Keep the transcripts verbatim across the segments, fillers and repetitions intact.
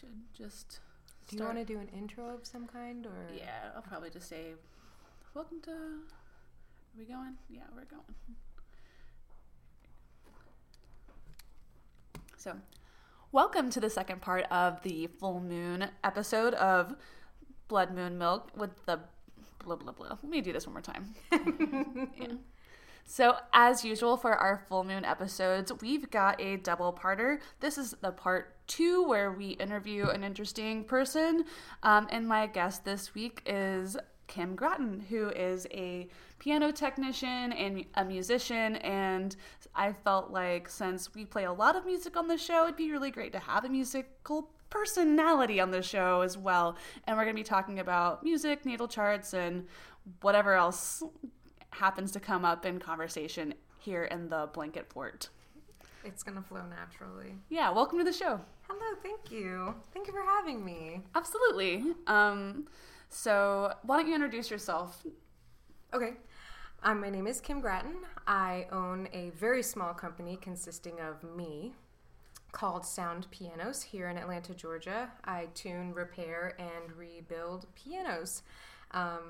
should just start. Do you want to do an intro of some kind, or? Yeah, I'll probably just say, welcome to, are we going? Yeah, we're going. So, welcome to the second part of the full moon episode of Blood Moon Milk with the blah, blah, blah. Let me do this one more time. Yeah. So, as usual for our full moon episodes, we've got a double-parter. This is the part two where we interview an interesting person. Um, and my guest this week is Kim Grattan, who is a piano technician and a musician. And I felt like since we play a lot of music on the show, it'd be really great to have a musical personality on the show as well. And we're going to be talking about music, natal charts, and whatever else happens to come up in conversation here in the Blanket Fort. It's going to flow naturally. Yeah, welcome to the show. Hello, thank you. Thank you for having me. Absolutely. Um, so why don't you introduce yourself? Okay. Um, my name is Kim Grattan. I own a very small company consisting of me called Sound Pianos here in Atlanta, Georgia. I tune, repair, and rebuild pianos. Um...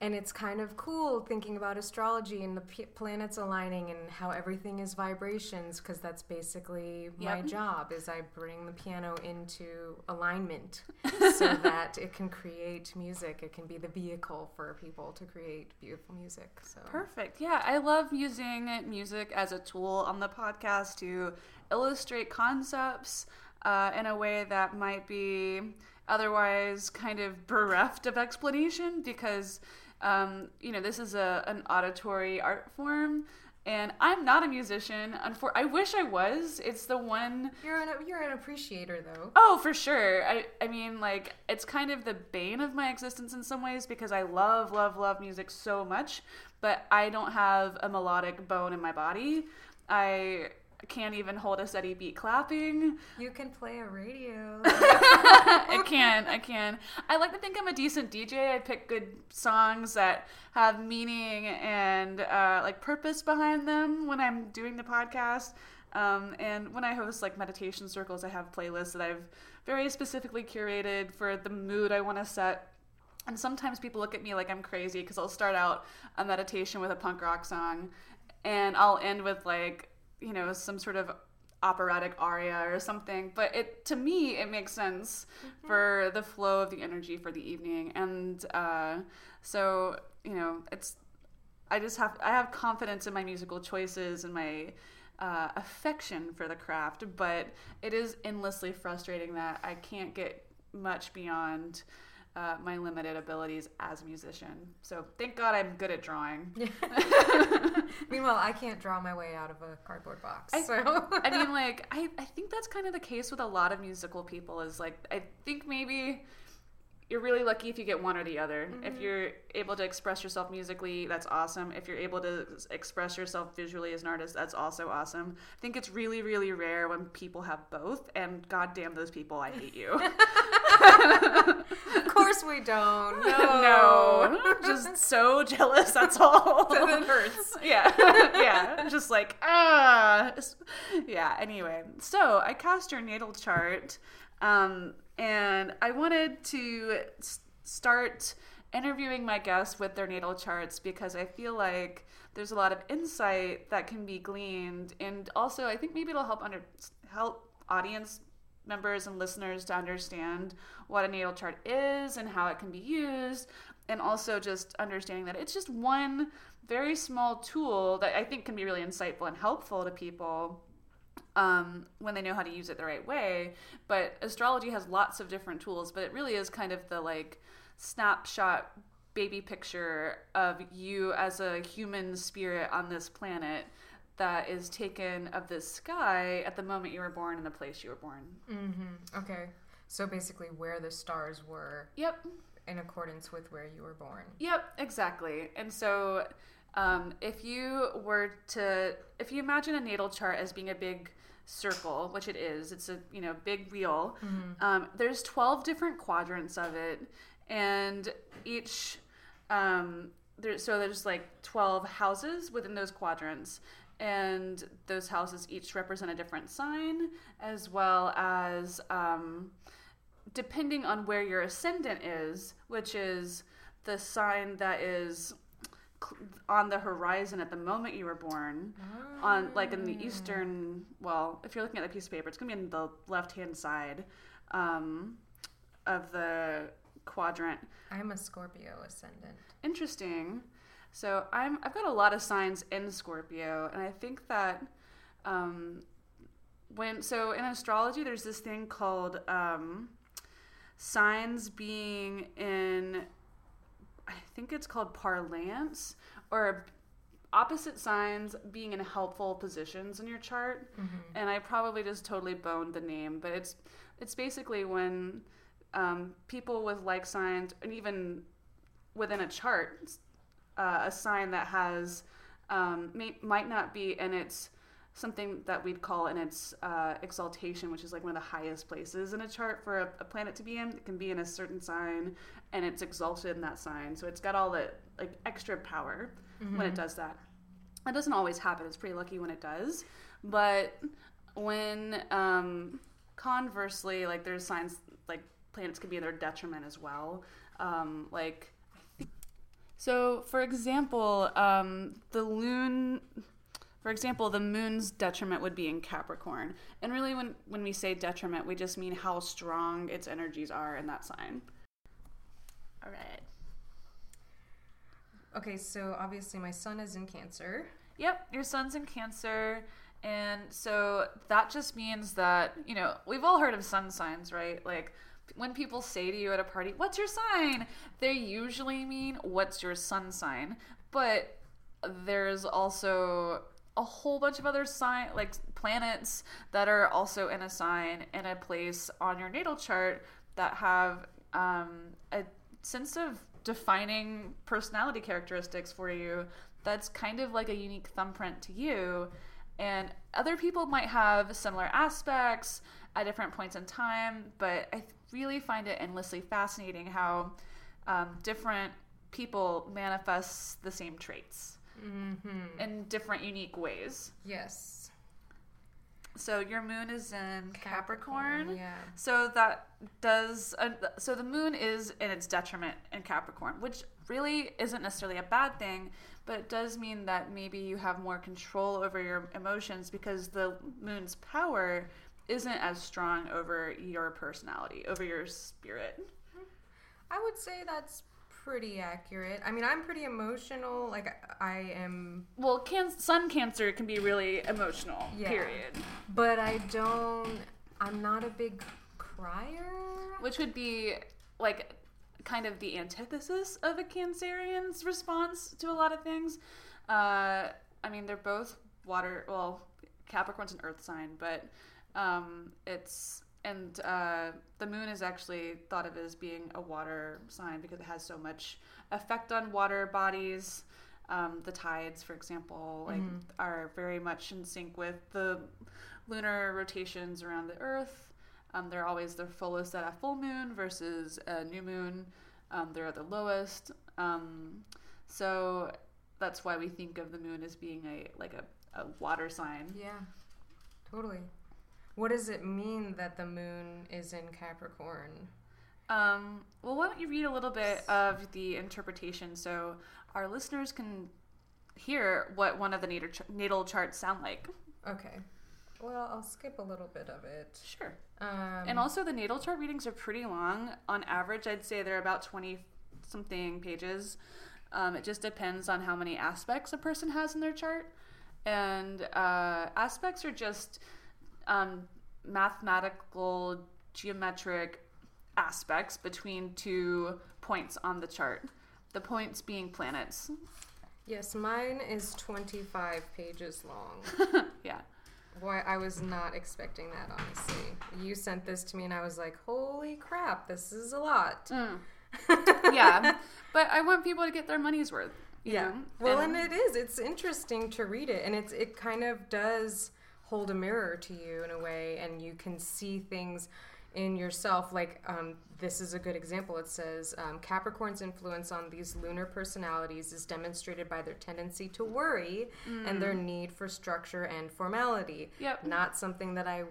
And it's kind of cool thinking about astrology and the p- planets aligning and how everything is vibrations, because that's basically yep. my job, is I bring the piano into alignment so that it can create music. It can be the vehicle for people to create beautiful music. So perfect. Yeah, I love using music as a tool on the podcast to illustrate concepts uh, in a way that might be otherwise kind of bereft of explanation, because Um, you know, this is a an auditory art form, and I'm not a musician. Unfor- I wish I was. It's the one. You're an you're an appreciator, though. Oh, for sure. I I mean, like, it's kind of the bane of my existence in some ways, because I love love love music so much, but I don't have a melodic bone in my body. I can't even hold a steady beat clapping. You can play a radio. I can, I can. I like to think I'm a decent D J. I pick good songs that have meaning and uh, like purpose behind them when I'm doing the podcast. Um, and when I host like meditation circles, I have playlists that I've very specifically curated for the mood I want to set. And sometimes people look at me like I'm crazy, because I'll start out a meditation with a punk rock song, and I'll end with like, you know, some sort of operatic aria or something, but it to me it makes sense mm-hmm. for the flow of the energy for the evening. And uh so you know it's I just have I have confidence in my musical choices and my uh affection for the craft, but it is endlessly frustrating that I can't get much beyond Uh, my limited abilities as a musician. So thank God I'm good at drawing. Meanwhile, I can't draw my way out of a cardboard box. I, so. I mean, like, I, I think that's kind of the case with a lot of musical people, is like, I think maybe you're really lucky if you get one or the other. Mm-hmm. If you're able to express yourself musically, that's awesome. If you're able to express yourself visually as an artist, that's also awesome. I think it's really, really rare when people have both, and goddamn those people, I hate you. Of course we don't. No. no. Just so jealous, that's all. It hurts. Yeah. Yeah. Just like, ah. Yeah, anyway. So I cast your natal chart, um, and I wanted to s- start interviewing my guests with their natal charts, because I feel like there's a lot of insight that can be gleaned. And also, I think maybe it'll help under- help audience members and listeners to understand what a natal chart is and how it can be used, and also just understanding that it's just one very small tool that I think can be really insightful and helpful to people um, when they know how to use it the right way. But astrology has lots of different tools, but it really is kind of the like snapshot baby picture of you as a human spirit on this planet that is taken of the sky at the moment you were born and the place you were born. Mm-hmm. Okay. So basically where the stars were. Yep. In accordance with where you were born. Yep, exactly. And so um, if you were to, if you imagine a natal chart as being a big circle, which it is, it's a, you know, big wheel. Mm-hmm. Um, there's twelve different quadrants of it. And each, um, there, so there's like twelve houses within those quadrants. and those houses each represent a different sign, as well as um, depending on where your ascendant is, which is the sign that is on the horizon at the moment you were born, oh. on like in the eastern, well, if you're looking at a piece of paper, it's going to be in the left-hand side um, of the quadrant. I'm a Scorpio ascendant. Interesting. So I'm, I've got a lot of signs in Scorpio, and I think that um, when, so in astrology, there's this thing called um, signs being in, I think it's called parlance, or opposite signs being in helpful positions in your chart. Mm-hmm. And I probably just totally boned the name, but it's, it's basically when um, people with like signs, and even within a chart, Uh, a sign that has um, may, might not be in its something that we'd call in its uh, exaltation, which is like one of the highest places in a chart for a, a planet to be in. It can be in a certain sign, and it's exalted in that sign, so it's got all the like extra power mm-hmm. when it does that. That doesn't always happen. It's pretty lucky when it does, but when um, conversely, like there's signs like planets can be in their detriment as well, um, like. So, for example, um, the loon, for example, the moon's detriment would be in Capricorn. And really, when, when we say detriment, we just mean how strong its energies are in that sign. All right. Okay, so obviously my sun is in Cancer. Yep, your sun's in Cancer. And so that just means that, you know, we've all heard of sun signs, right? Like, when people say to you at a party, "What's your sign?" they usually mean, "What's your sun sign?" But there's also a whole bunch of other sign, like planets that are also in a sign and a place on your natal chart that have um, a sense of defining personality characteristics for you that's kind of like a unique thumbprint to you. And other people might have similar aspects at different points in time, but I th- really find it endlessly fascinating how um, different people manifest the same traits mm-hmm. in different unique ways. Yes. So your moon is in Capricorn. Capricorn yeah. So that does. Uh, so the moon is in its detriment in Capricorn, which really isn't necessarily a bad thing, but it does mean that maybe you have more control over your emotions because the moon's power isn't as strong over your personality, over your spirit. I would say that's pretty accurate. I mean, I'm pretty emotional. Like, I am... Well, can- sun Cancer can be really emotional, yeah. period. But I don't... I'm not a big crier. Which would be, like, kind of the antithesis of a Cancerian's response to a lot of things. Uh, I mean, they're both water... Well, Capricorn's an earth sign, but... Um, it's, and, uh, the moon is actually thought of as being a water sign because it has so much effect on water bodies. Um, the tides, for example, like mm-hmm. are very much in sync with the lunar rotations around the earth. Um, they're always the fullest at a full moon versus a new moon. Um, they're at the lowest. Um, so that's why we think of the moon as being a, like a, a water sign. Yeah, totally. What does it mean that the moon is in Capricorn? Um, well, why don't you read a little bit of the interpretation so our listeners can hear what one of the natal, ch- natal charts sound like. Okay. Well, I'll skip a little bit of it. Sure. Um, and also the natal chart readings are pretty long. On average, I'd say they're about twenty-something pages. Um, it just depends on how many aspects a person has in their chart. And uh, aspects are just... Um, mathematical, geometric aspects between two points on the chart. The points being planets. Yes, mine is twenty-five pages long. Yeah. Boy, I was not expecting that, honestly. You sent this to me and I was like, holy crap, this is a lot. Mm. Yeah, but I want people to get their money's worth. Yeah. Know? Well, and, and it is. It's interesting to read it, and it's it kind of does... hold a mirror to you in a way, and you can see things in yourself, like um, this is a good example. It says um, Capricorn's influence on these lunar personalities is demonstrated by their tendency to worry mm. and their need for structure and formality. Yep. Not something that I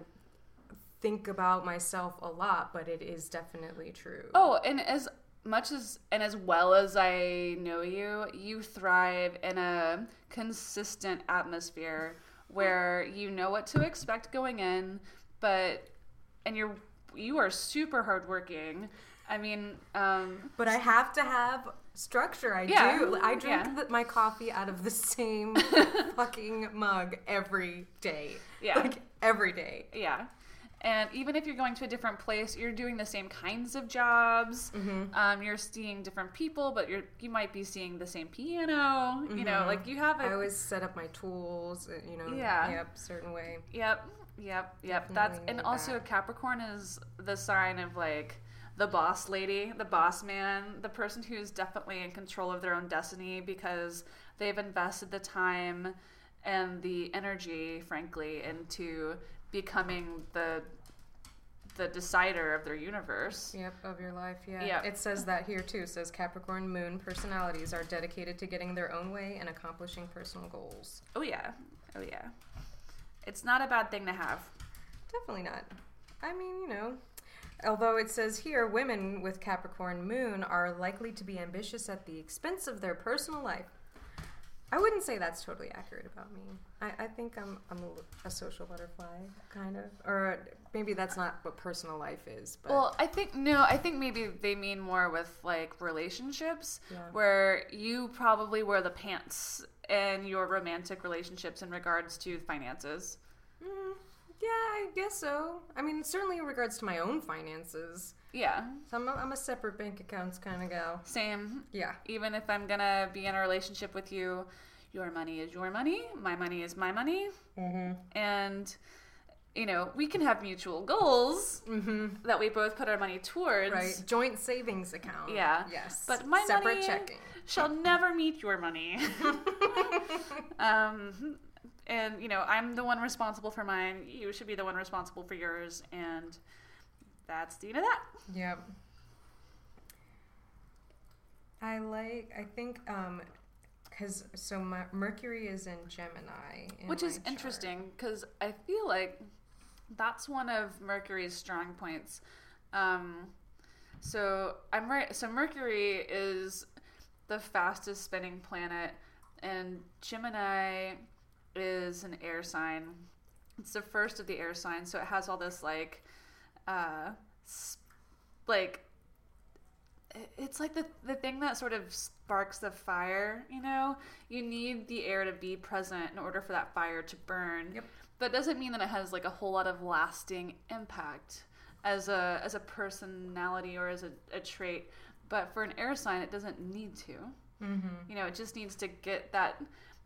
think about myself a lot, but it is definitely true. Oh, and as much as and as well as I know you, you thrive in a consistent atmosphere where you know what to expect going in, but and you're you are super hardworking. I mean, um, but I have to have structure. I yeah, do. I drink yeah. the, my coffee out of the same fucking mug every day. Yeah, like every day. Yeah. And even if you're going to a different place, you're doing the same kinds of jobs. Mm-hmm. Um, you're seeing different people, but you're you might be seeing the same piano. Mm-hmm. You know, like you have. A, I always set up my tools. You know. Yeah. Yep. Certain way. Yep. Yep. Yep. Definitely That's and also that. Capricorn is the sign of like the boss lady, the boss man, the person who's definitely in control of their own destiny because they've invested the time and the energy, frankly, into becoming the the decider of their universe. Yep, of your life, yeah. Yep. It says that here, too. It says Capricorn moon personalities are dedicated to getting their own way and accomplishing personal goals. Oh, yeah. Oh, yeah. It's not a bad thing to have. Definitely not. I mean, you know, although it says here, women with Capricorn moon are likely to be ambitious at the expense of their personal life. I wouldn't say that's totally accurate about me. I, I think I'm I'm a, a social butterfly, kind of. Or maybe that's not what personal life is. But. Well, I think, no, I think maybe they mean more with, like, relationships, yeah. where you probably wear the pants in your romantic relationships in regards to finances. Mm, yeah, I guess so. I mean, certainly in regards to my own finances. Yeah. So I'm a, I'm a separate bank accounts kind of gal. Same. Yeah. Even if I'm going to be in a relationship with you, your money is your money. My money is my money. Mm-hmm. And, you know, we can have mutual goals mm-hmm. that we both put our money towards. Right. Joint savings account. Yeah. Yes. But my separate money checking. Shall never meet your money. um, and, you know, I'm the one responsible for mine. You should be the one responsible for yours. And... that's the end of that. Yep. I like, I think, um, because, so my, Mercury is in Gemini. In Which is interesting, because I feel like that's one of Mercury's strong points. Um, so I'm right, so Mercury is the fastest spinning planet, and Gemini is an air sign. It's the first of the air signs, so it has all this, like, Uh, like it's like the the thing that sort of sparks the fire. You know, you need the air to be present in order for that fire to burn. Yep. But doesn't mean that it has like a whole lot of lasting impact as a as a personality or as a, a trait. But for an air sign, it doesn't need to. Mm-hmm. You know, it just needs to get that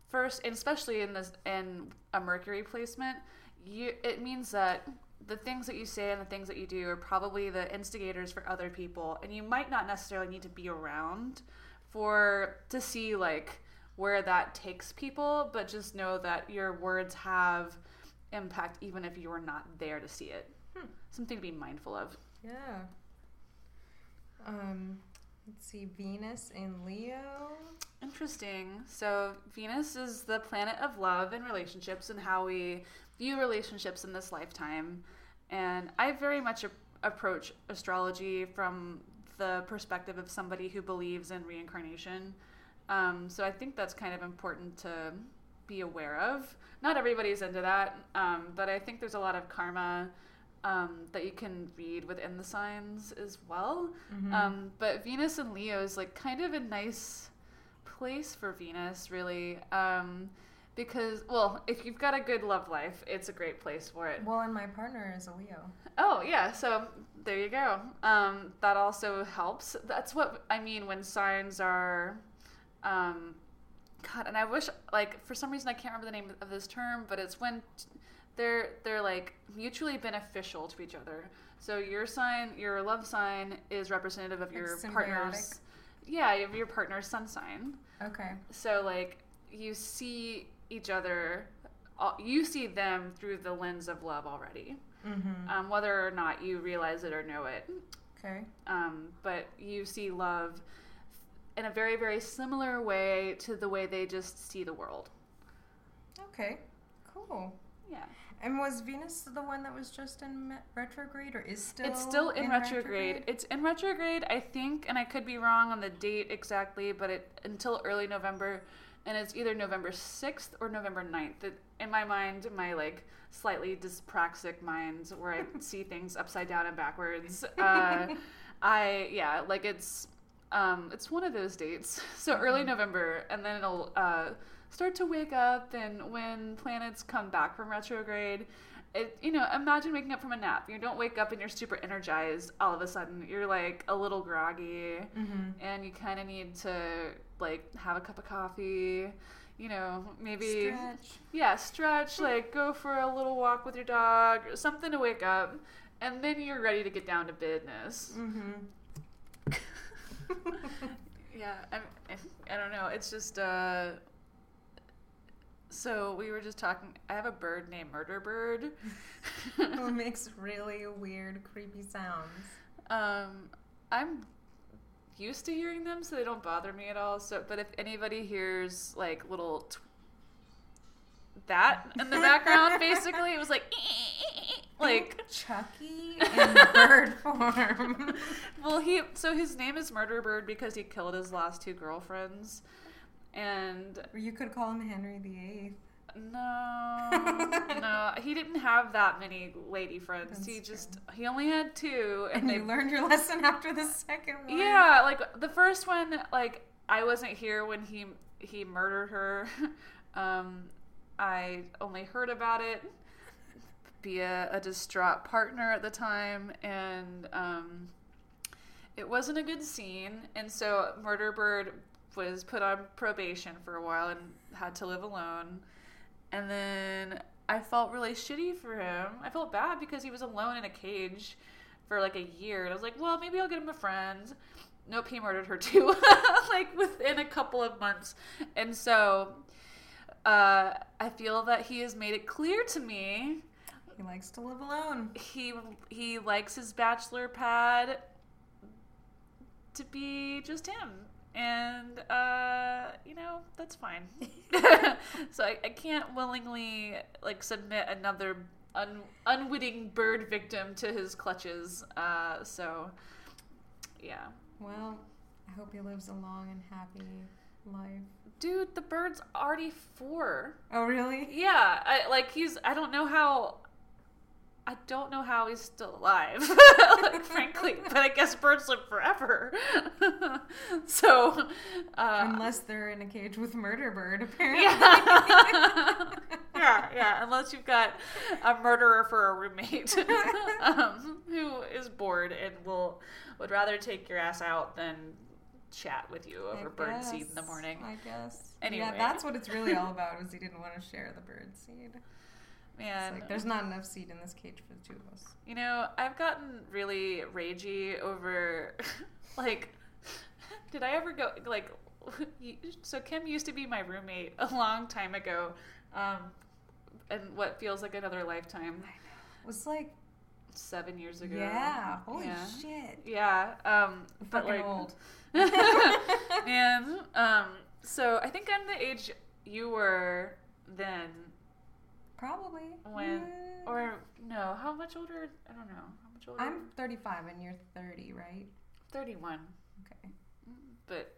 first, and especially in this in a Mercury placement, you it means that. The things that you say and the things that you do are probably the instigators for other people, and you might not necessarily need to be around for to see like where that takes people, but just know that your words have impact even if you are not there to see it. Hmm. Something to be mindful of. Yeah. Um, let's see, Venus in Leo. Interesting. So Venus is the planet of love and relationships and how we view relationships in this lifetime. And I very much a- approach astrology from the perspective of somebody who believes in reincarnation. Um, so I think that's kind of important to be aware of. Not everybody's into that, um, but I think there's a lot of karma um, that you can read within the signs as well. Mm-hmm. Um, but Venus in Leo is like kind of a nice place for Venus, really, um, because, well, if you've got a good love life, it's a great place for it. Well, and my partner is a Leo. Oh, yeah, so there you go. Um, that also helps. That's what I mean when signs are, um, God, and I wish, like, for some reason I can't remember the name of this term, but it's when they're, they're like, mutually beneficial to each other. So your sign, your love sign is representative of your it's partner's. Symbiotic. Yeah, you have your partner's sun sign. Okay. So, like, you see each other, you see them through the lens of love already. mm-hmm. um, whether or not you realize it or know it. Okay. Um, but you see love in a very, very similar way to the way they just see the world. Okay, cool. Yeah. And was Venus the one that was just in retrograde, or is still? It's still in, in retrograde. retrograde. It's in retrograde, I think, and I could be wrong on the date exactly, but it until early November, and it's either November sixth or November ninth. It, in my mind, my like slightly dyspraxic mind, where I see things upside down and backwards, uh, I yeah, like it's um, it's one of those dates. So early mm-hmm. November, and then it'll. Uh, start to wake up, and when planets come back from retrograde, it, you know, imagine waking up from a nap. You don't wake up and you're super energized all of a sudden. You're like a little groggy, mm-hmm. and you kind of need to like have a cup of coffee, you know, maybe stretch. yeah stretch like go for a little walk with your dog or something to wake up, and then you're ready to get down to business. Mm-hmm. yeah I'm, I don't know, it's just uh so we were just talking, I have a bird named Murder Bird. Who makes really weird, creepy sounds. Um, I'm used to hearing them, so they don't bother me at all. So, but if anybody hears, like, little... Tw- that in the background, basically, it was like... like Chucky in bird form. Well, he... So his name is Murder Bird because he killed his last two girlfriends. And you could call him Henry the Eighth. No, no, he didn't have that many lady friends. That's he just true. He only had two, and, and they you learned your lesson after the second one. Yeah, like the first one, like I wasn't here when he he murdered her. Um, I only heard about it via a distraught partner at the time, and um, it wasn't a good scene, and so Murder Bird was put on probation for a while and had to live alone. And then I felt really shitty for him. I felt bad because he was alone in a cage for like a year. And I was like, well, maybe I'll get him a friend. Nope, he murdered her too, like within a couple of months. And so uh, I feel that he has made it clear to me. He likes to live alone. He he likes his bachelor pad to be just him. And, uh, you know, that's fine. So I, I can't willingly, like, submit another un, unwitting bird victim to his clutches. Uh, so, yeah. Well, I hope he lives a long and happy life. Dude, the bird's already four. Oh, really? Yeah. I, like, he's, I don't know how... I don't know how he's still alive, like, frankly, but I guess birds live forever. So, uh, unless they're in a cage with Murder Bird, apparently. Yeah, yeah, yeah, unless you've got a murderer for a roommate um, who is bored and will would rather take your ass out than chat with you over bird seed in the morning. I guess. Anyway, yeah, that's what it's really all about. Was he didn't want to share the bird seed. Man, like, there's not enough seed in this cage for the two of us. You know, I've gotten really ragey over, like, did I ever go, like, so Kim used to be my roommate a long time ago, um, and what feels like another lifetime. I know. It was like seven years ago. Yeah, holy yeah. shit. Yeah, um, I'm but like, old. Man, um, so I think I'm the age you were then. Probably. When? Yeah. Or, no, how much older? I don't know. How much older? I'm thirty-five and you're thirty, right? thirty-one. Okay. But,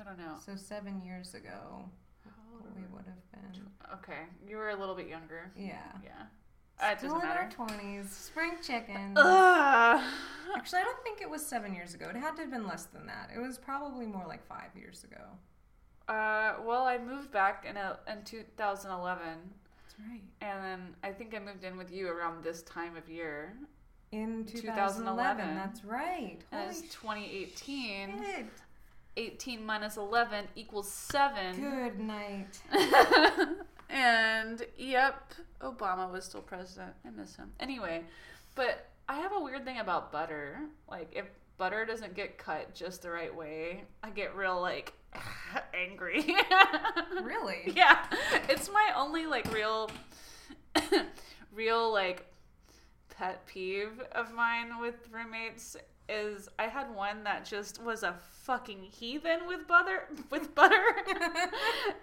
I don't know. So, seven years ago, how old we would have been. Okay. You were a little bit younger. Yeah. Yeah. Uh, it doesn't matter. Still in our twenties. Spring chicken. Ugh. Actually, I don't think it was seven years ago. It had to have been less than that. It was probably more like five years ago. Uh, well, I moved back in a, in two thousand eleven. Right. And then I think I moved in with you around this time of year. In two thousand eleven. That's right. And it's twenty eighteen. Shit. eighteen minus eleven equals seven. Good night. And, yep, Obama was still president. I miss him. Anyway, but I have a weird thing about butter. Like, if butter doesn't get cut just the right way, I get real, like... angry. Really? Yeah. It's my only like real real like pet peeve of mine with roommates is I had one that just was a fucking heathen with butter, with butter,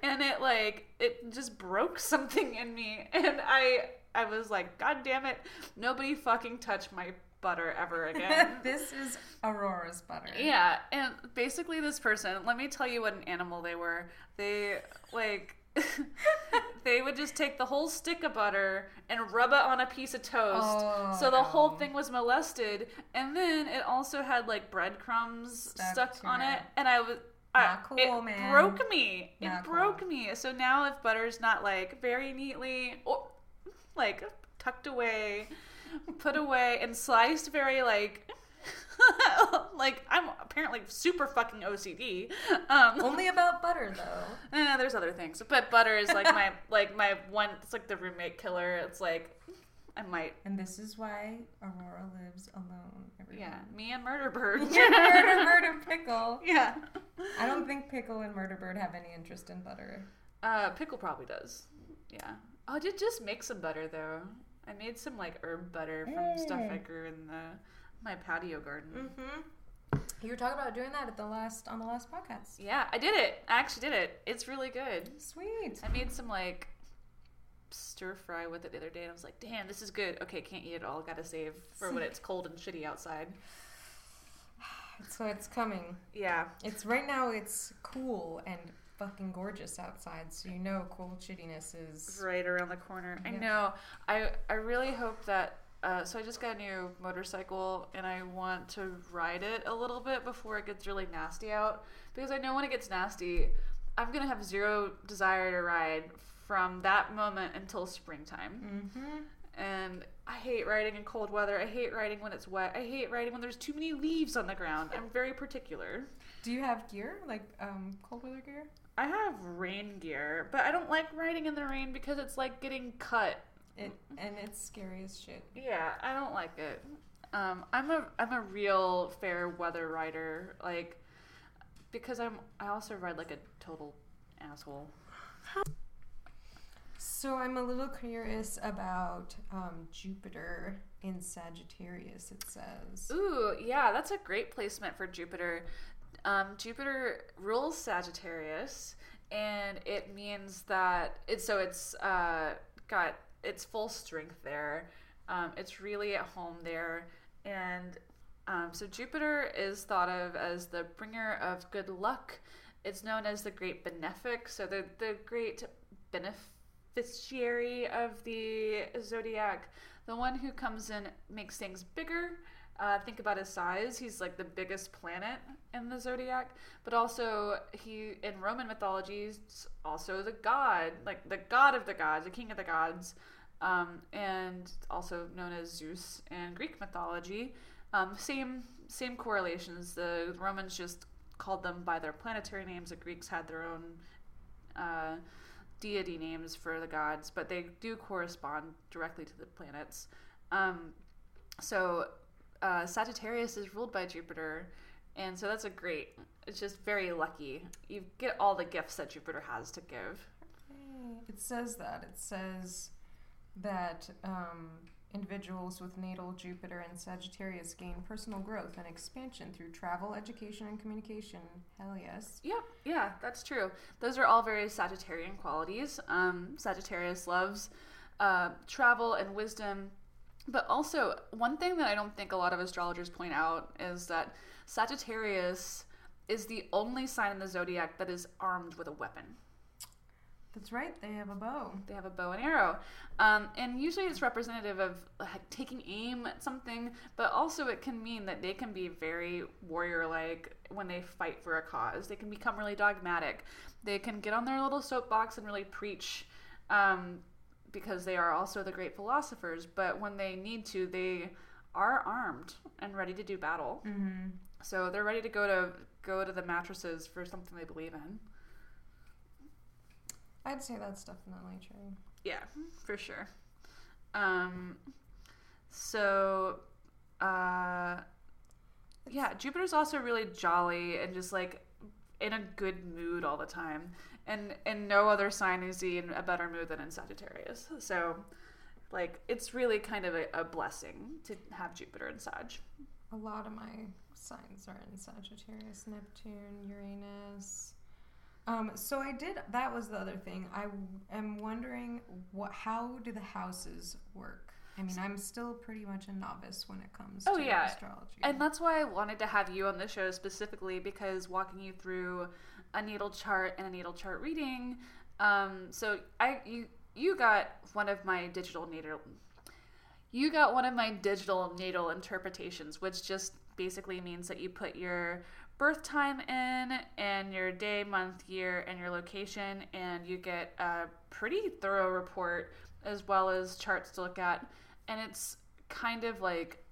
and it like it just broke something in me, and I I was like, God damn it, nobody fucking touched my butter ever again. This is Aurora's butter. Yeah, and basically this person, let me tell you what an animal they were. They like. They would just take the whole stick of butter and rub it on a piece of toast. Oh, so the whole thing was molested, and then it also had like breadcrumbs stuck, stuck on it. it. And I was, I, cool, it man. broke me. Not it cool. broke me. So now if butter's not like very neatly, or, like tucked away, put away, and sliced very like. Like, I'm apparently super fucking O C D. Um, Only about butter, though. Eh, there's other things. But butter is, like, my like my one... It's, like, the roommate killer. It's, like, I might... And this is why Aurora lives alone. Everyone. Yeah, me and Murder Bird. Yeah, Murder, Murder, Pickle. Yeah. I don't think Pickle and Murder Bird have any interest in butter. Uh, Pickle probably does. Yeah. Oh, I did just make some butter, though. I made some, like, herb butter from hey. stuff I grew in the... my patio garden. Mm-hmm. You were talking about doing that at the last on the last podcast. Yeah, I did it. I actually did it. It's really good. Sweet. I made some like stir fry with it the other day, and I was like, "Damn, this is good." Okay, can't eat it all. Got to save for when it's cold and shitty outside. So it's coming. Yeah. It's right now. It's cool and fucking gorgeous outside, so you know cold shittiness is right around the corner. Yeah. I know. I I really hope that. Uh, so I just got a new motorcycle, and I want to ride it a little bit before it gets really nasty out, because I know when it gets nasty, I'm going to have zero desire to ride from that moment until springtime. Mm-hmm. And I hate riding in cold weather. I hate riding when it's wet. I hate riding when there's too many leaves on the ground. I'm very particular. Do you have gear? Like um, cold weather gear? I have rain gear, but I don't like riding in the rain because it's like getting cut. It, and it's scary as shit. Yeah, I don't like it. Um, I'm a I'm a real fair weather rider, like because I'm I also ride like a total asshole. So I'm a little curious about um, Jupiter in Sagittarius. It says. Ooh, yeah, that's a great placement for Jupiter. Um, Jupiter rules Sagittarius, and it means that it's so it's uh, got. It's full strength there. Um, it's really at home there. And um, so Jupiter is thought of as the bringer of good luck. It's known as the great benefic, so the, the great beneficiary of the zodiac. The one who comes in makes things bigger. Uh, think about his size. He's like the biggest planet in the zodiac, but also he, in Roman mythology, is also the god, like the god of the gods, the king of the gods, um, and also known as Zeus in Greek mythology. Um, same same correlations. The Romans just called them by their planetary names. The Greeks had their own uh, deity names for the gods, but they do correspond directly to the planets. Um, so... Uh, Sagittarius is ruled by Jupiter, and so that's a great, it's just very lucky. You get all the gifts that Jupiter has to give. It says that. It says that um, individuals with natal Jupiter and Sagittarius gain personal growth and expansion through travel, education, and communication. Hell yes. Yeah, yeah, that's true. Those are all very Sagittarian qualities. Um, Sagittarius loves uh, travel and wisdom. But also, one thing that I don't think a lot of astrologers point out is that Sagittarius is the only sign in the zodiac that is armed with a weapon. That's right. They have a bow. They have a bow and arrow. Um, and usually it's representative of like, taking aim at something, but also it can mean that they can be very warrior-like when they fight for a cause. They can become really dogmatic. They can get on their little soapbox and really preach, um, because they are also the great philosophers, but when they need to, they are armed and ready to do battle. Mm-hmm. So they're ready to go to go to the mattresses for something they believe in. I'd say that's definitely true. Yeah, for sure. Um, so, uh, yeah, Jupiter's also really jolly and just like in a good mood all the time. And and no other sign is he in a better mood than in Sagittarius. So, Like, it's really kind of a, a blessing to have Jupiter in Sag. A lot of my signs are in Sagittarius, Neptune, Uranus. Um, so I did, that was the other thing. I am wondering, what, how do the houses work? I mean, I'm still pretty much a novice when it comes oh, to yeah. astrology. And that's why I wanted to have you on the show specifically, because walking you through a natal chart and a natal chart reading. Um, so I you you got one of my digital natal you got one of my digital natal interpretations, which just basically means that you put your birth time in and your day, month, year, and your location, and you get a pretty thorough report as well as charts to look at. And it's kind of like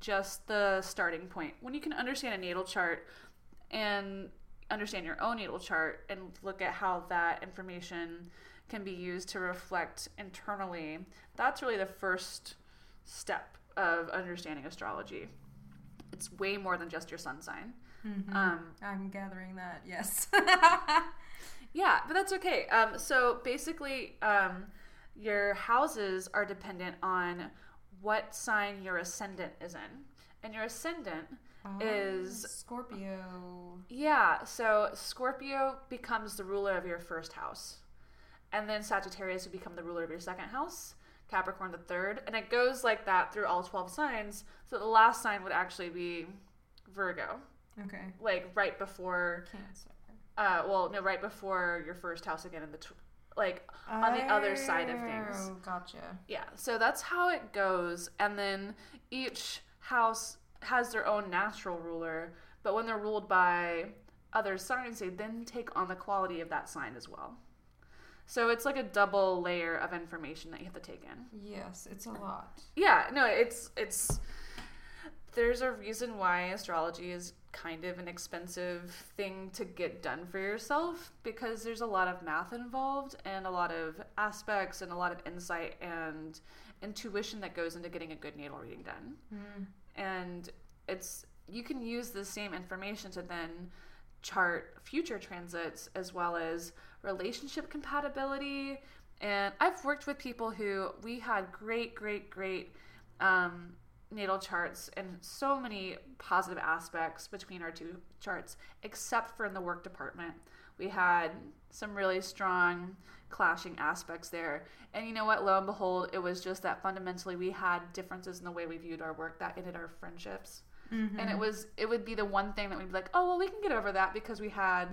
just the starting point. When you can understand a natal chart and understand your own natal chart and look at how that information can be used to reflect internally, that's really the first step of understanding astrology. It's way more than just your sun sign. Mm-hmm. Um, I'm gathering that, yes. Yeah, but that's okay. Um, so basically, um, your houses are dependent on what sign your ascendant is in. And your ascendant um, is... Scorpio. Yeah, so Scorpio becomes the ruler of your first house. And then Sagittarius would become the ruler of your second house. Capricorn the third. And it goes like that through all twelve signs. So the last sign would actually be Virgo. Okay. Like right before... Cancer. Uh, well, no, right before your first house again in the... Tw- like on the other side of things. Gotcha. Yeah, so that's how it goes. And then each house has their own natural ruler, but when they're ruled by other signs, they then take on the quality of that sign as well. So it's like a double layer of information that you have to take in. Yes, it's a lot. Yeah, no, it's it's there's a reason why astrology is kind of an expensive thing to get done for yourself, because there's a lot of math involved and a lot of aspects and a lot of insight and intuition that goes into getting a good natal reading done. Mm. And it's you can use the same information to then chart future transits as well as relationship compatibility. And I've worked with people who we had great, great, great um natal charts and so many positive aspects between our two charts, except for in the work department. We had some really strong clashing aspects there. And you know what? Lo and behold, it was just that fundamentally we had differences in the way we viewed our work that ended our friendships. Mm-hmm. And it was it would be the one thing that we'd be like, oh, well, we can get over that because we had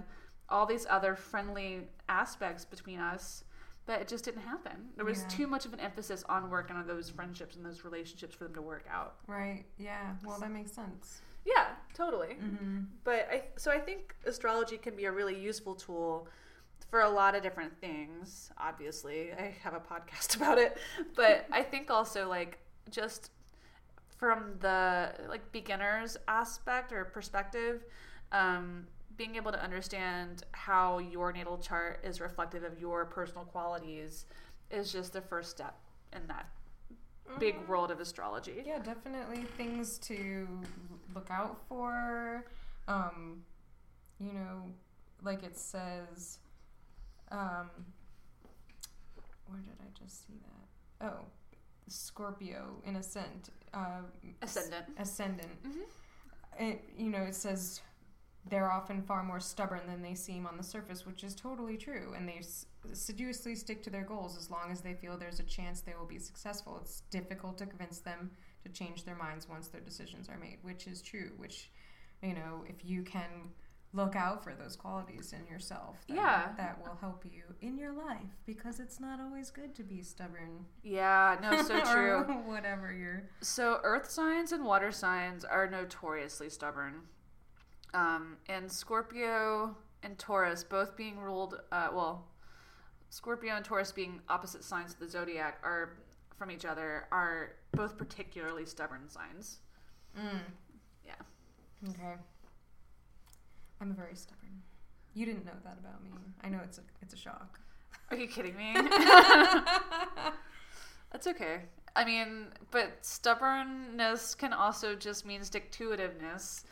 all these other friendly aspects between us. But it just didn't happen. There was yeah. too much of an emphasis on work and on those friendships and those relationships for them to work out. Right. Yeah. Well, that makes sense. Yeah, totally. Mm-hmm. But I, so I think astrology can be a really useful tool for a lot of different things. Obviously, I have a podcast about it. But I think also like just from the like beginner's aspect or perspective, um, being able to understand how your natal chart is reflective of your personal qualities is just the first step in that mm-hmm. big world of astrology. Yeah, definitely things to look out for. Um, you know, like it says, um, where did I just see that? Oh, Scorpio in ascent. Uh, ascendant. Ascendant. Mm-hmm. It, you know, it says... They're often far more stubborn than they seem on the surface, which is totally true. And they s- sedulously stick to their goals as long as they feel there's a chance they will be successful. It's difficult to convince them to change their minds once their decisions are made, which is true. Which, you know, if you can look out for those qualities in yourself, then yeah. that will help you in your life, because it's not always good to be stubborn. Yeah, no, so true. Whatever you're... So earth signs and water signs are notoriously stubborn. Um, and Scorpio and Taurus both being ruled, uh, well, Scorpio and Taurus being opposite signs of the zodiac are from each other are both particularly stubborn signs. Mm. Yeah. Okay. I'm very stubborn. You didn't know that about me. I know it's a it's a shock. Are you kidding me? That's okay. I mean, but stubbornness can also just mean stick-to-itiveness.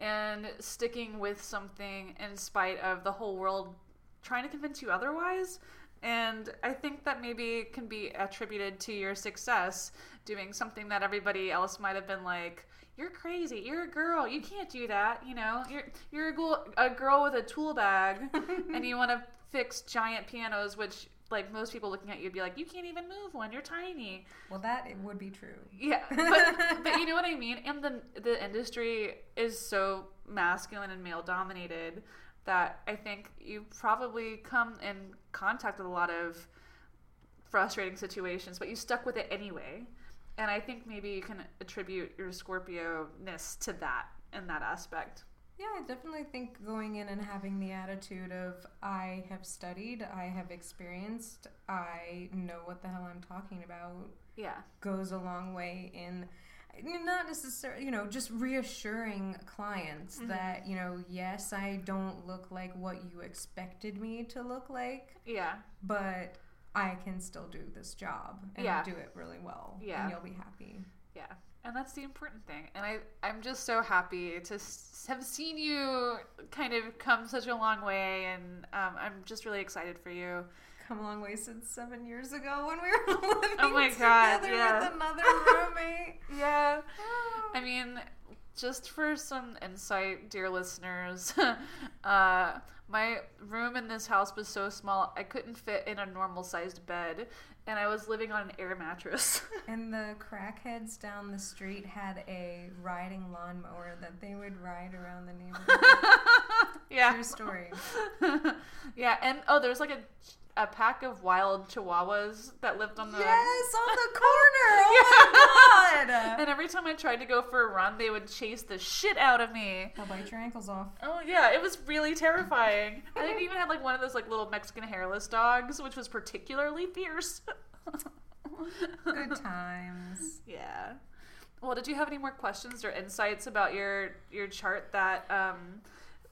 And sticking with something in spite of the whole world trying to convince you otherwise And I think that maybe can be attributed to your success doing something that everybody else might have been like, you're crazy, you're a girl, you can't do that, you know, you're you're a girl, a girl with a tool bag, and you want to fix giant pianos, which, like, most people looking at you would be like, you can't even move one, you're tiny. Well, that it would be true. Yeah, but, but you know what I mean? And the, the industry is so masculine and male-dominated that I think you probably come in contact with a lot of frustrating situations, but you stuck with it anyway. And I think maybe you can attribute your Scorpio-ness to that in that aspect. Yeah, I definitely think going in and having the attitude of, I have studied, I have experienced, I know what the hell I'm talking about, yeah, goes a long way in not necessarily, you know, just reassuring clients mm-hmm. that, you know, yes, I don't look like what you expected me to look like. Yeah. But I can still do this job and yeah. do it really well. Yeah. And you'll be happy. Yeah. And that's the important thing. And I, I'm just so happy to have seen you kind of come such a long way. And um, I'm just really excited for you. Come a long way since seven years ago when we were living oh my God, together yeah. with another roommate. yeah. Oh. I mean, just for some insight, dear listeners, uh, my room in this house was so small I couldn't fit in a normal-sized bed, and I was living on an air mattress. And the crackheads down the street had a riding lawnmower that they would ride around the neighborhood. yeah. True story. yeah, and oh, there's like a... a pack of wild chihuahuas that lived on the... Yes, on the corner! Oh yeah. My God! And every time I tried to go for a run, they would chase the shit out of me. They'll bite your ankles off. Oh, yeah. It was really terrifying. I think I even had, like, one of those, like, little Mexican hairless dogs, which was particularly fierce. Good times. Yeah. Well, did you have any more questions or insights about your, your chart that... Um,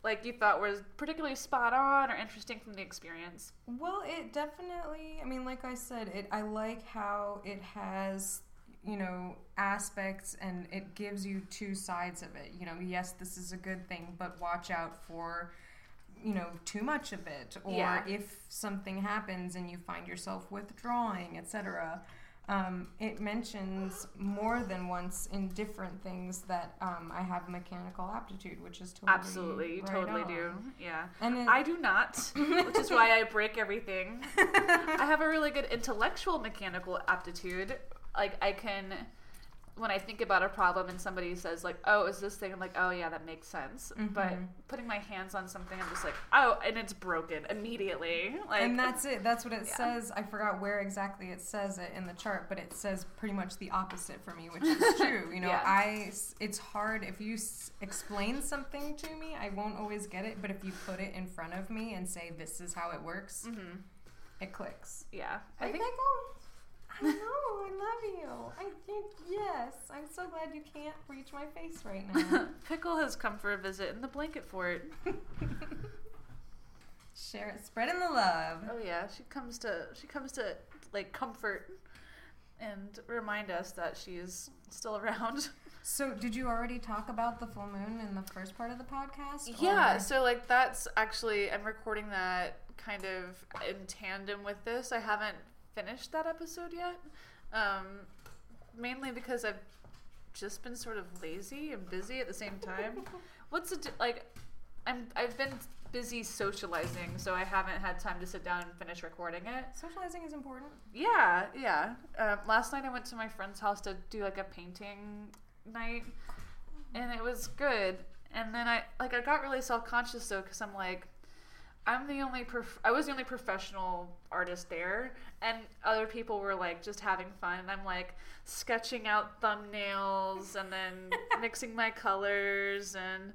like you thought was particularly spot on or interesting from the experience? Well, it definitely, I mean, like I said, it. I like how it has, you know, aspects and it gives you two sides of it. You know, yes, this is a good thing, but watch out for, you know, too much of it. Or yeah. if something happens and you find yourself withdrawing, et cetera. Um, it mentions more than once in different things that um, I have mechanical aptitude, which is totally absolutely, you right totally on. Do, yeah. And it, I do not, which is why I break everything. I have a really good intellectual mechanical aptitude. Like I can, when I think about a problem and somebody says like, "Oh, is this thing?" I'm like, "Oh yeah, that makes sense." Mm-hmm. But putting my hands on something, I'm just like, "Oh," and it's broken immediately. Like, and that's it. That's what it yeah. says. I forgot where exactly it says it in the chart, but it says pretty much the opposite for me, which is true. You know, yeah. I it's hard if you s- explain something to me, I won't always get it. But if you put it in front of me and say, "This is how it works," mm-hmm. it clicks. Yeah, I, I think. Pickle. I know, I love you. I think, yes. I'm so glad you can't reach my face right now. Pickle has come for a visit in the Blanket Fort. Share it, spreading the love. Oh yeah, she comes to, she comes to, like, comfort and remind us that she's still around. So did you already talk about the full moon in the first part of the podcast? Yeah, or? So, like, that's actually, I'm recording that kind of in tandem with this. I haven't finished that episode yet, um, mainly because I've just been sort of lazy and busy at the same time. What's it like? I'm I've been busy socializing, so I haven't had time to sit down and finish recording it. Socializing is important. Yeah, yeah. Um, last night I went to my friend's house to do like a painting night, and it was good. And then I like I got really self-conscious though because I'm like. I'm the only, prof- I was the only professional artist there, and other people were, like, just having fun, and I'm, like, sketching out thumbnails, and then mixing my colors, and,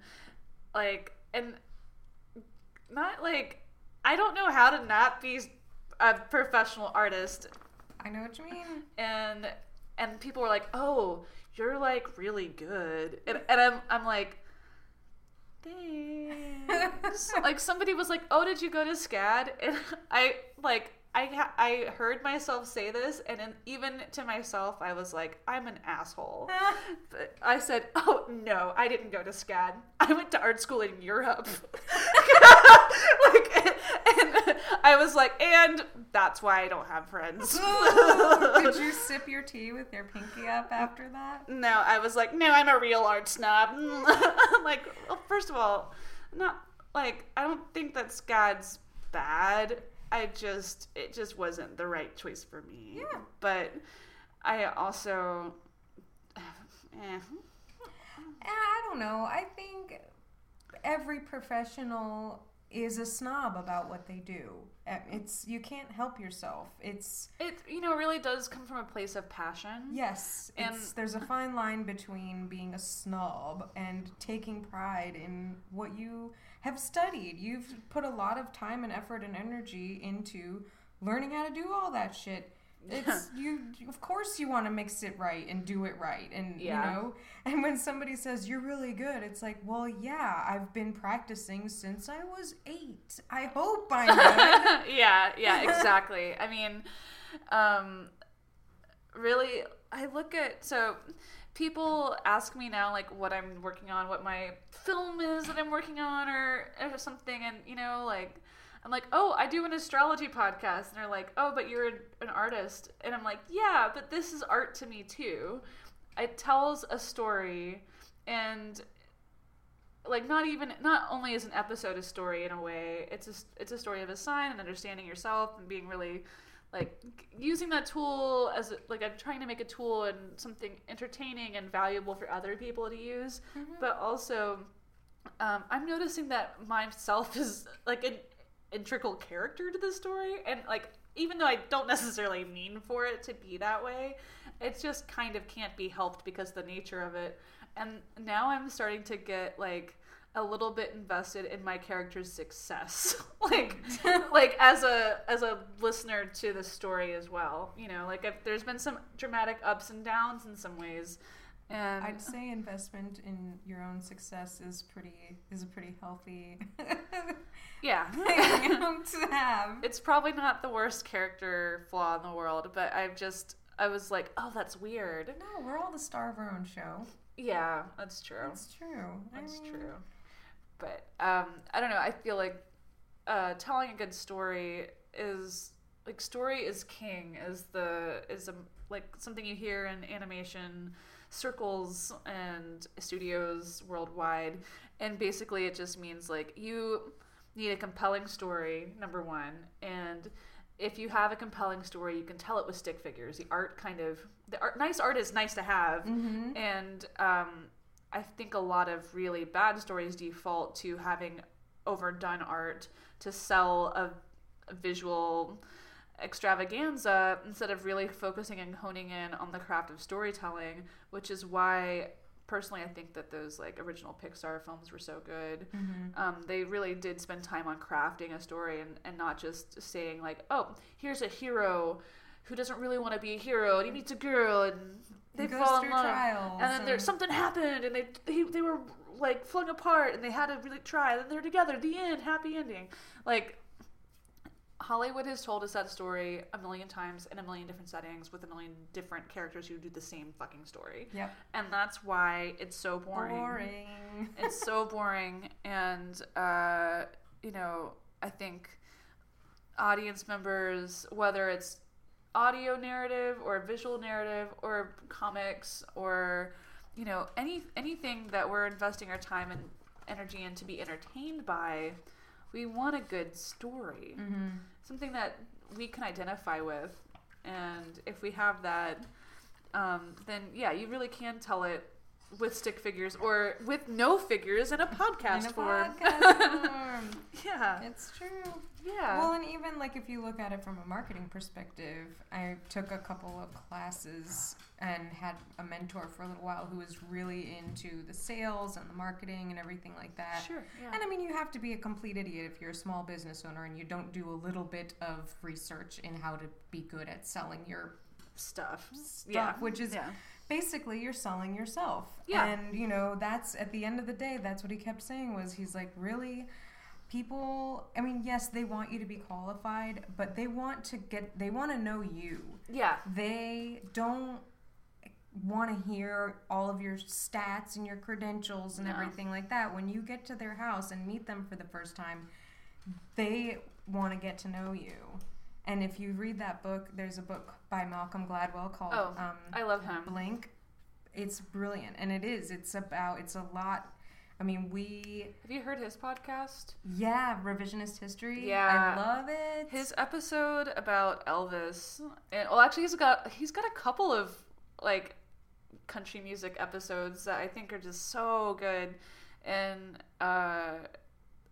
like, and not, like, I don't know how to not be a professional artist. I know what you mean. And, and people were like, oh, you're, like, really good, and, and I'm, I'm, like, thanks. Like somebody was like, oh, did you go to SCAD? And I like I ha- I heard myself say this, and in, even to myself, I was like, I'm an asshole. But I said, oh, no, I didn't go to SCAD. I went to art school in Europe. Like, and, and I was like, and that's why I don't have friends. Did you sip your tea with your pinky up after that? No, I was like, no, I'm a real art snob. Like, well, first of all, not like, I don't think that SCAD's bad. I just, it just wasn't the right choice for me. Yeah. But I also, eh. I don't know. I think every professional is a snob about what they do. It's, you can't help yourself. It's, it, you know, really does come from a place of passion. Yes. And it's, there's a fine line between being a snob and taking pride in what you have studied. You've put a lot of time and effort and energy into learning how to do all that shit. It's you, of course you want to mix it right and do it right, and yeah. you know, and when somebody says you're really good, it's like, well, yeah, I've been practicing since I was eight. I hope I'm good. yeah yeah exactly I mean, um really, I look at, so people ask me now, like, what I'm working on, what my film is that I'm working on, or, or something, and, you know, like, I'm like, oh, I do an astrology podcast. And they're like, oh, but you're an artist. And I'm like, yeah, but this is art to me, too. It tells a story, and, like, not even, not only is an episode a story in a way, it's a, it's a story of a sign and understanding yourself and being really... like, using that tool as, a, like, I'm trying to make a tool and something entertaining and valuable for other people to use. Mm-hmm. But also, um, I'm noticing that myself is, like, an integral character to the story. And, like, even though I don't necessarily mean for it to be that way, it just kind of can't be helped because the nature of it. And now I'm starting to get, like, a little bit invested in my character's success, like, like as a as a listener to the story as well. You know, like, if there's been some dramatic ups and downs in some ways, and I'd say investment in your own success is pretty is a pretty healthy, yeah, thing to have. It's probably not the worst character flaw in the world, but I've just I was like, oh, that's weird. No, we're all the star of our own show. Yeah, that's true. That's true. That's I mean... true. But um, I don't know. I feel like uh, telling a good story is like story is king. Is the is a, like something you hear in animation circles and studios worldwide. And basically, it just means like you need a compelling story, number one. And if you have a compelling story, you can tell it with stick figures. The art kind of the art, nice art is nice to have, mm-hmm. and um, I think a lot of really bad stories default to having overdone art to sell a, a visual extravaganza instead of really focusing and honing in on the craft of storytelling, which is why, personally, I think that those like original Pixar films were so good. Mm-hmm. Um, they really did spend time on crafting a story and, and not just saying like, oh, here's a hero who doesn't really want to be a hero, and he meets a girl, and they fall in love, and then there's something happened, and they he, they were like flung apart, and they had to really try, and then they're together. The end, happy ending. Like Hollywood has told us that story a million times in a million different settings with a million different characters who do the same fucking story. Yeah, and that's why it's so boring. Boring. It's so boring, and uh, you know, I think audience members, whether it's audio narrative or visual narrative or comics or, you know, any anything that we're investing our time and energy in to be entertained by, we want a good story. Mm-hmm. Something that we can identify with. And if we have that, um, then, yeah, you really can tell it with stick figures or with no figures in a podcast in a form. Podcast form. Yeah. It's true. Yeah. Well, and even like if you look at it from a marketing perspective, I took a couple of classes and had a mentor for a little while who was really into the sales and the marketing and everything like that. Sure. Yeah. And I mean, you have to be a complete idiot if you're a small business owner and you don't do a little bit of research in how to be good at selling your stuff. stuff yeah. Which is... Yeah. Basically, you're selling yourself. Yeah. And, you know, that's, at the end of the day, that's what he kept saying was, he's like, really, people, I mean, yes, they want you to be qualified, but they want to get, they want to know you. Yeah. They don't want to hear all of your stats and your credentials and no. everything like that. When you get to their house and meet them for the first time, they want to get to know you. And if you read that book, there's a book by Malcolm Gladwell called oh, um, I love him. Blink. It's brilliant. And it is. It's about, it's a lot. I mean, we... Have you heard his podcast? Yeah, Revisionist History. Yeah. I love it. His episode about Elvis. And well, actually, he's got he's got a couple of, like, country music episodes that I think are just so good. And, uh...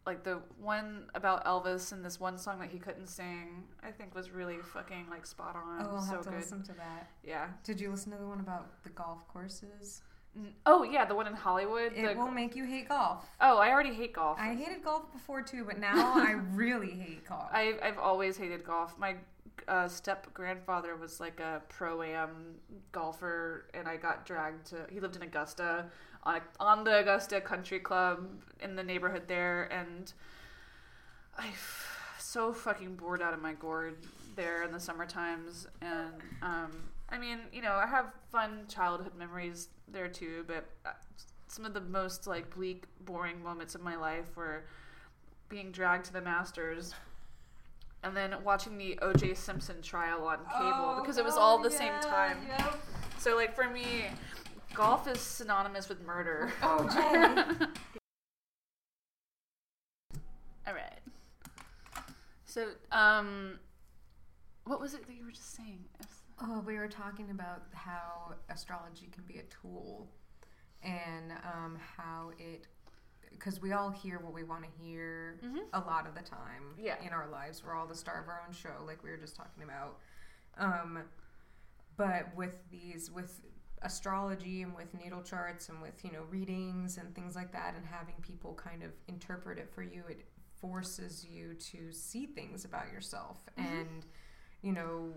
like the one about Elvis and this one song that he couldn't sing, I think was really fucking like spot on. Oh, I'll have so to good. listen to that. Yeah. Did you listen to the one about the golf courses? Oh yeah, the one in Hollywood. It the... will make you hate golf. Oh, I already hate golf. I hated golf before too, but now I really hate golf. I've I've always hated golf. My uh, step grandfather was like a pro-am golfer, and I got dragged to. He lived in Augusta. On, on the Augusta Country Club in the neighborhood there, and I'm so fucking bored out of my gourd there in the summer times. And um, I mean, you know, I have fun childhood memories there too, but some of the most like bleak, boring moments of my life were being dragged to the Masters and then watching the O J Simpson trial on cable oh, because it was all the yeah, same time. Yep. So like for me, golf is synonymous with murder. Oh, Jay. All right. So, um, what was it that you were just saying? Oh, we were talking about how astrology can be a tool and um, how it, because we all hear what we want to hear mm-hmm. a lot of the time yeah. in our lives. We're all the star of our own show, like we were just talking about. Um, but with these, with... astrology and with natal charts and with, you know, readings and things like that, and having people kind of interpret it for you, it forces you to see things about yourself mm-hmm. and, you know,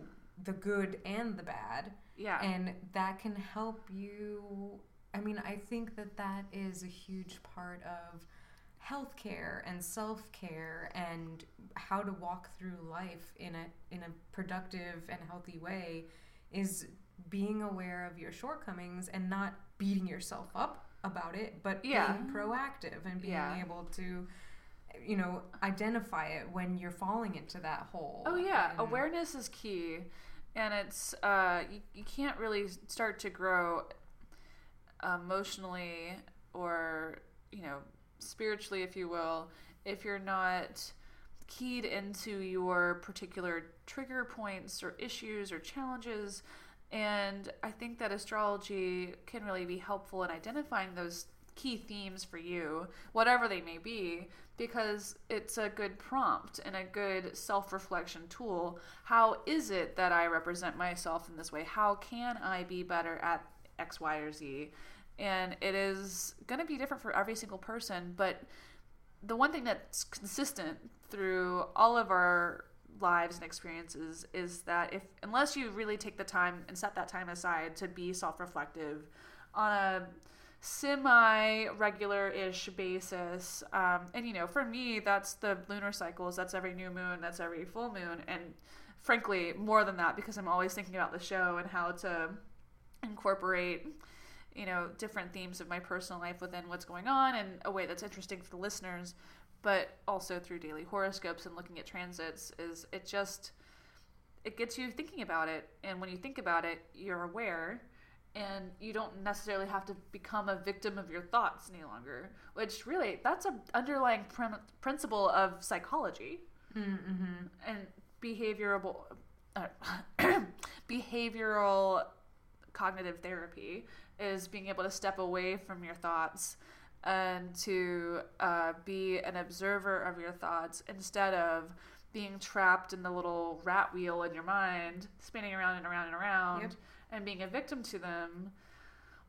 the good and the bad. Yeah. And that can help you. I mean, I think that that is a huge part of healthcare and self-care and how to walk through life in a in a productive and healthy way is being aware of your shortcomings and not beating yourself up about it, but yeah. being proactive and being yeah. able to, you know, identify it when you're falling into that hole. Oh yeah, and awareness is key, and it's uh, you, you can't really start to grow emotionally or, you know, spiritually, if you will, if you're not keyed into your particular trigger points or issues or challenges. And I think that astrology can really be helpful in identifying those key themes for you, whatever they may be, because it's a good prompt and a good self-reflection tool. How is it that I represent myself in this way? How can I be better at X, Y, or Z? And it is going to be different for every single person, but the one thing that's consistent through all of our lives and experiences is that if unless you really take the time and set that time aside to be self-reflective on a semi-regular-ish basis, um, and you know, for me, that's the lunar cycles, that's every new moon, that's every full moon, and frankly, more than that, because I'm always thinking about the show and how to incorporate, you know, different themes of my personal life within what's going on in a way that's interesting for the listeners. But also through daily horoscopes and looking at transits, is it just, it gets you thinking about it. And when you think about it, you're aware, and you don't necessarily have to become a victim of your thoughts any longer, which really, that's an underlying prim- principle of psychology mm-hmm. and behavioral, uh, behavioral cognitive therapy is being able to step away from your thoughts and to uh, be an observer of your thoughts instead of being trapped in the little rat wheel in your mind, spinning around and around and around, yep. and being a victim to them.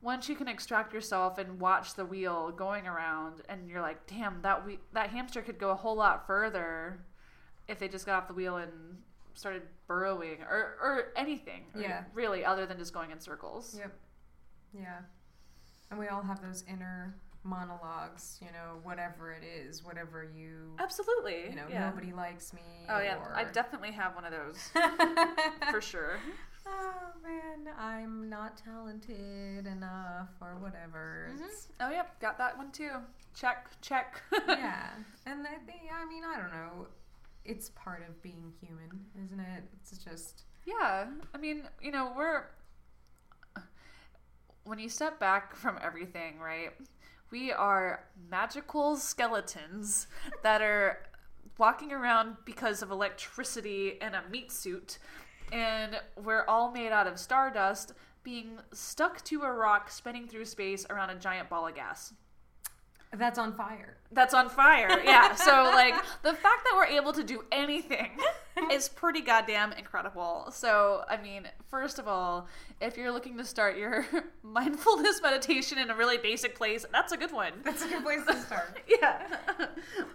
Once you can extract yourself and watch the wheel going around, and you're like, damn, that we- that hamster could go a whole lot further if they just got off the wheel and started burrowing or, or anything, yeah. or really, other than just going in circles. Yep. Yeah. And we all have those inner monologues, you know, whatever it is, whatever you... Absolutely. You know, yeah. Nobody likes me. Oh, yeah. Or... I definitely have one of those. For sure. Oh, man. I'm not talented enough or whatever. Mm-hmm. Oh, yep. Got that one, too. Check, check. Yeah. And I think, I mean, I don't know. It's part of being human, isn't it? It's just... Yeah. I mean, you know, we're... When you step back from everything, right, we are magical skeletons that are walking around because of electricity and a meat suit, and we're all made out of stardust being stuck to a rock spinning through space around a giant ball of gas. That's on fire. That's on fire, yeah. So, like, the fact that we're able to do anything is pretty goddamn incredible. So, I mean, first of all, if you're looking to start your mindfulness meditation in a really basic place, that's a good one. That's a good place to start. Yeah.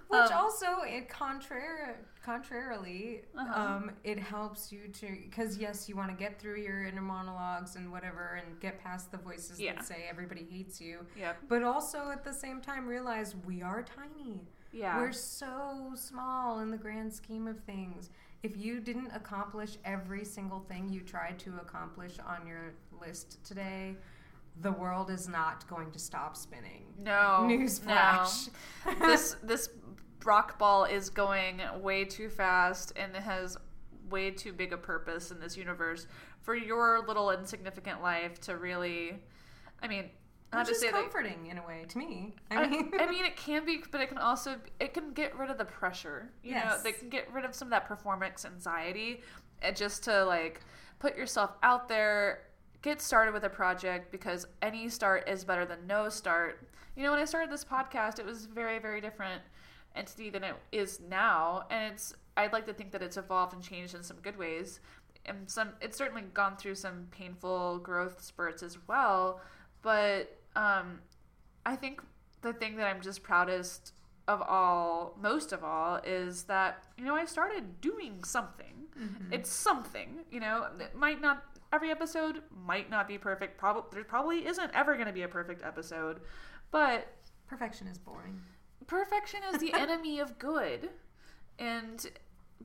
Which um, also, it contrari- contrarily, uh-huh. um, it helps you to, because, yes, you want to get through your inner monologues and whatever and get past the voices yeah. that say everybody hates you. Yeah. But also, at the same time, realize we are tiny. Yeah. We're so small in the grand scheme of things. If you didn't accomplish every single thing you tried to accomplish on your list today, the world is not going to stop spinning. No. Newsflash. No. This this rock ball is going way too fast and it has way too big a purpose in this universe for your little insignificant life to really, I mean, Which is comforting that, in a way to me. I mean, I, I mean, it can be, but it can also it can get rid of the pressure. You yes. know, they can get rid of some of that performance anxiety, and just to like put yourself out there, get started with a project because any start is better than no start. You know, when I started this podcast, it was a very, very different entity than it is now, and it's I'd like to think that it's evolved and changed in some good ways, and some it's certainly gone through some painful growth spurts as well, but. Um, I think the thing that I'm just proudest of all, most of all, is that, you know, I started doing something. Mm-hmm. It's something, you know, it might not, every episode might not be perfect. Probably, there probably isn't ever going to be a perfect episode, but. Perfection is boring. Perfection is the enemy of good. And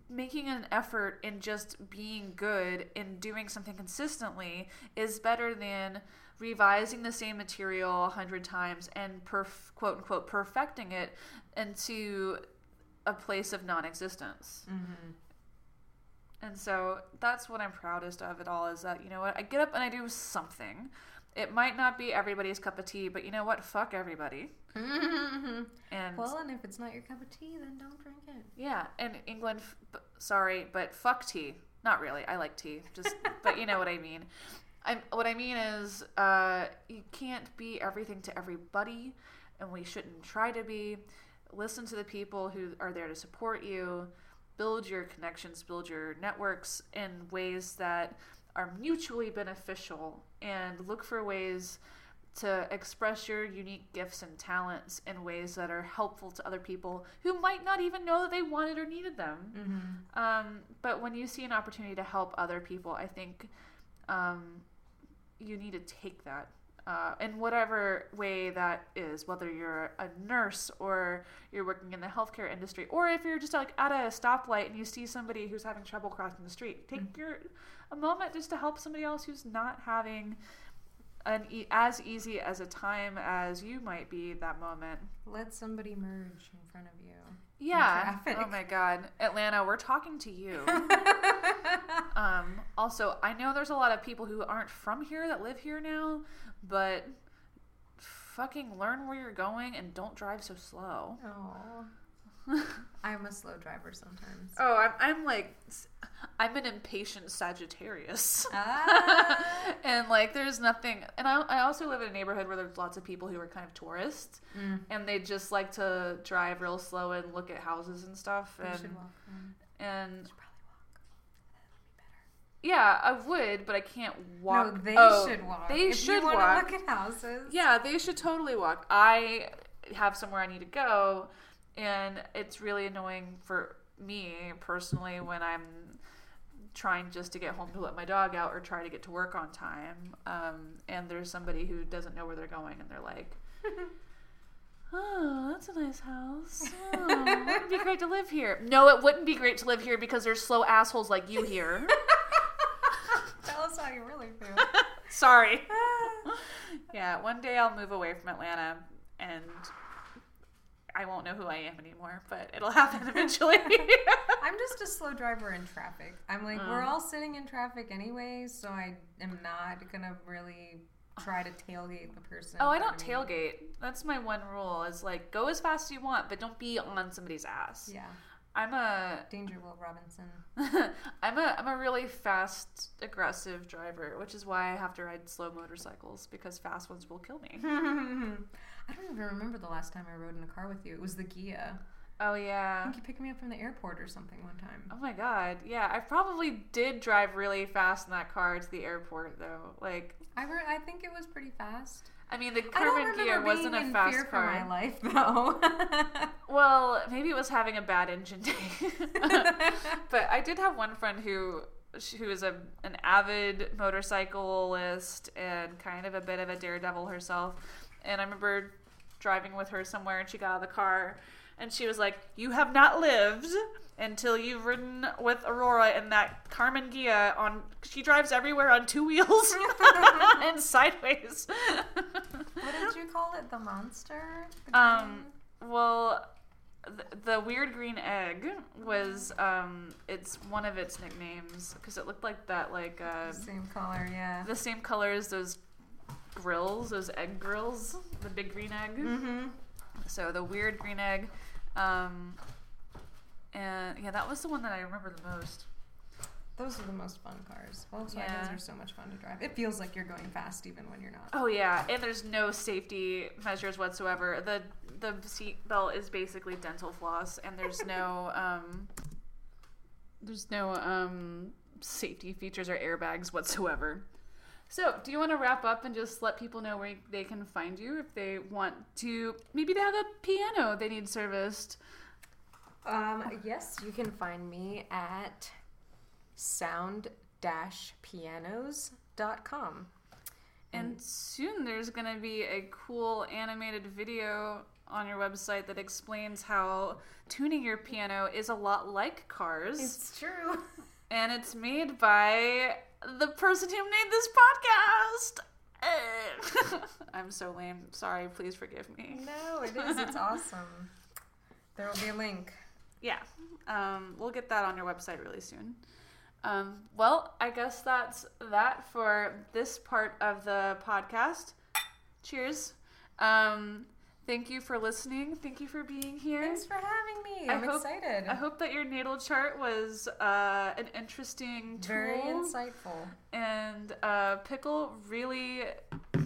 making an effort in just being good and doing something consistently is better than revising the same material a hundred times and perf- quote unquote perfecting it into a place of non-existence. Mm-hmm. And so that's what I'm proudest of it all is that, you know what, I get up and I do something. It might not be everybody's cup of tea, but you know what? Fuck everybody. Mm-hmm. And well, and if it's not your cup of tea, then don't drink it. Yeah, and England, f- sorry, but fuck tea. Not really. I like tea, just but you know what I mean. I what I mean is, uh, you can't be everything to everybody, and we shouldn't try to be. Listen to the people who are there to support you. Build your connections. Build your networks in ways that are mutually beneficial and look for ways to express your unique gifts and talents in ways that are helpful to other people who might not even know that they wanted or needed them. Mm-hmm. Um, but when you see an opportunity to help other people, I think um, you need to take that uh, in whatever way that is, whether you're a nurse or you're working in the healthcare industry, or if you're just like at a stoplight and you see somebody who's having trouble crossing the street, take mm-hmm. your... a moment just to help somebody else who's not having an e- as easy as a time as you might be that moment. Let somebody merge in front of you. Yeah. Oh my God, Atlanta, we're talking to you. um, also, I know there's a lot of people who aren't from here that live here now, but fucking learn where you're going and don't drive so slow. Oh. I'm a slow driver sometimes. Oh, I'm, I'm like, I'm an impatient Sagittarius. Ah. And like, there's nothing. And I, I also live in a neighborhood where there's lots of people who are kind of tourists. Mm. And they just like to drive real slow and look at houses and stuff. And, you should walk. Mm. And, you should probably walk. That would be better. Yeah, I would, but I can't walk. No, they oh, should walk. They if should you want walk. To look at houses. Yeah, they should totally walk. I have somewhere I need to go. And it's really annoying for me personally when I'm trying just to get home to let my dog out or try to get to work on time. Um, and there's somebody who doesn't know where they're going and they're like, oh, that's a nice house. Oh, it would be great to live here. No, it wouldn't be great to live here because there's slow assholes like you here. Tell us how you really feel. Sorry. Yeah, one day I'll move away from Atlanta and I won't know who I am anymore, but it'll happen eventually. I'm just a slow driver in traffic. I'm like, mm. we're all sitting in traffic anyway, so I am not going to really try to tailgate the person. Oh, I don't I mean. tailgate. That's my one rule is like, go as fast as you want, but don't be on somebody's ass. Yeah. I'm a... Danger Will Robinson. I'm a I'm a really fast, aggressive driver, which is why I have to ride slow motorcycles, because fast ones will kill me. I don't even remember the last time I rode in a car with you. It was the Ghia. Oh, yeah. I think you picked me up from the airport or something one time. Oh, my God. Yeah, I probably did drive really fast in that car to the airport, though. Like... I, re- I think it was pretty fast. I mean, the Karmann Ghia wasn't a fast fear car. I don't remember being in my life, though. Well, maybe it was having a bad engine day. But I did have one friend who who is a, an avid motorcyclist and kind of a bit of a daredevil herself. And I remember driving with her somewhere, and she got out of the car, and she was like, "You have not lived until you've ridden with Aurora and that Karmann Ghia on." She drives everywhere on two wheels and sideways. What did you call it? The monster? The um. Well, the, the Weird Green Egg was um. It's one of its nicknames because it looked like that, like uh. The same color, yeah. The same color as those grills, those egg grills, the Big Green Egg. Mm-hmm. So the Weird Green Egg, um, and yeah, that was the one that I remember the most. Those are the most fun cars. Volkswagens yeah. are so much fun to drive. It feels like you're going fast even when you're not. Oh yeah, and there's no safety measures whatsoever. The the seat belt is basically dental floss, and there's no um, there's no um, safety features or airbags whatsoever. So, do you want to wrap up and just let people know where they can find you if they want to? Maybe they have a piano they need serviced. Um, yes, you can find me at sound dash pianos dot com. And, and soon there's going to be a cool animated video on your website that explains how tuning your piano is a lot like cars. It's true. And it's made by... the person who made this podcast. I'm so lame. Sorry. Please forgive me. No, it is. It's awesome. There will be a link. Yeah. Um, we'll get that on your website really soon. Um, well, I guess that's that for this part of the podcast. Cheers. Um, thank you for listening. Thank you for being here. Thanks for having me. I'm I hope, excited. I hope that your natal chart was uh, an interesting tool. Very insightful. And uh, Pickle really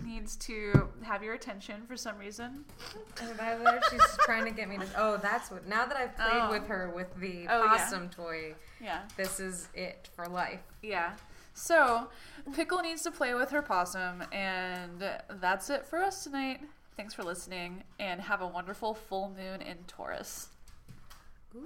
needs to have your attention for some reason. And I love she's trying to get me to... Oh, that's what... Now that I've played oh. with her with the oh, possum yeah. toy, yeah. this is it for life. Yeah. So, Pickle needs to play with her possum, and that's it for us tonight. Thanks for listening, and have a wonderful full moon in Taurus.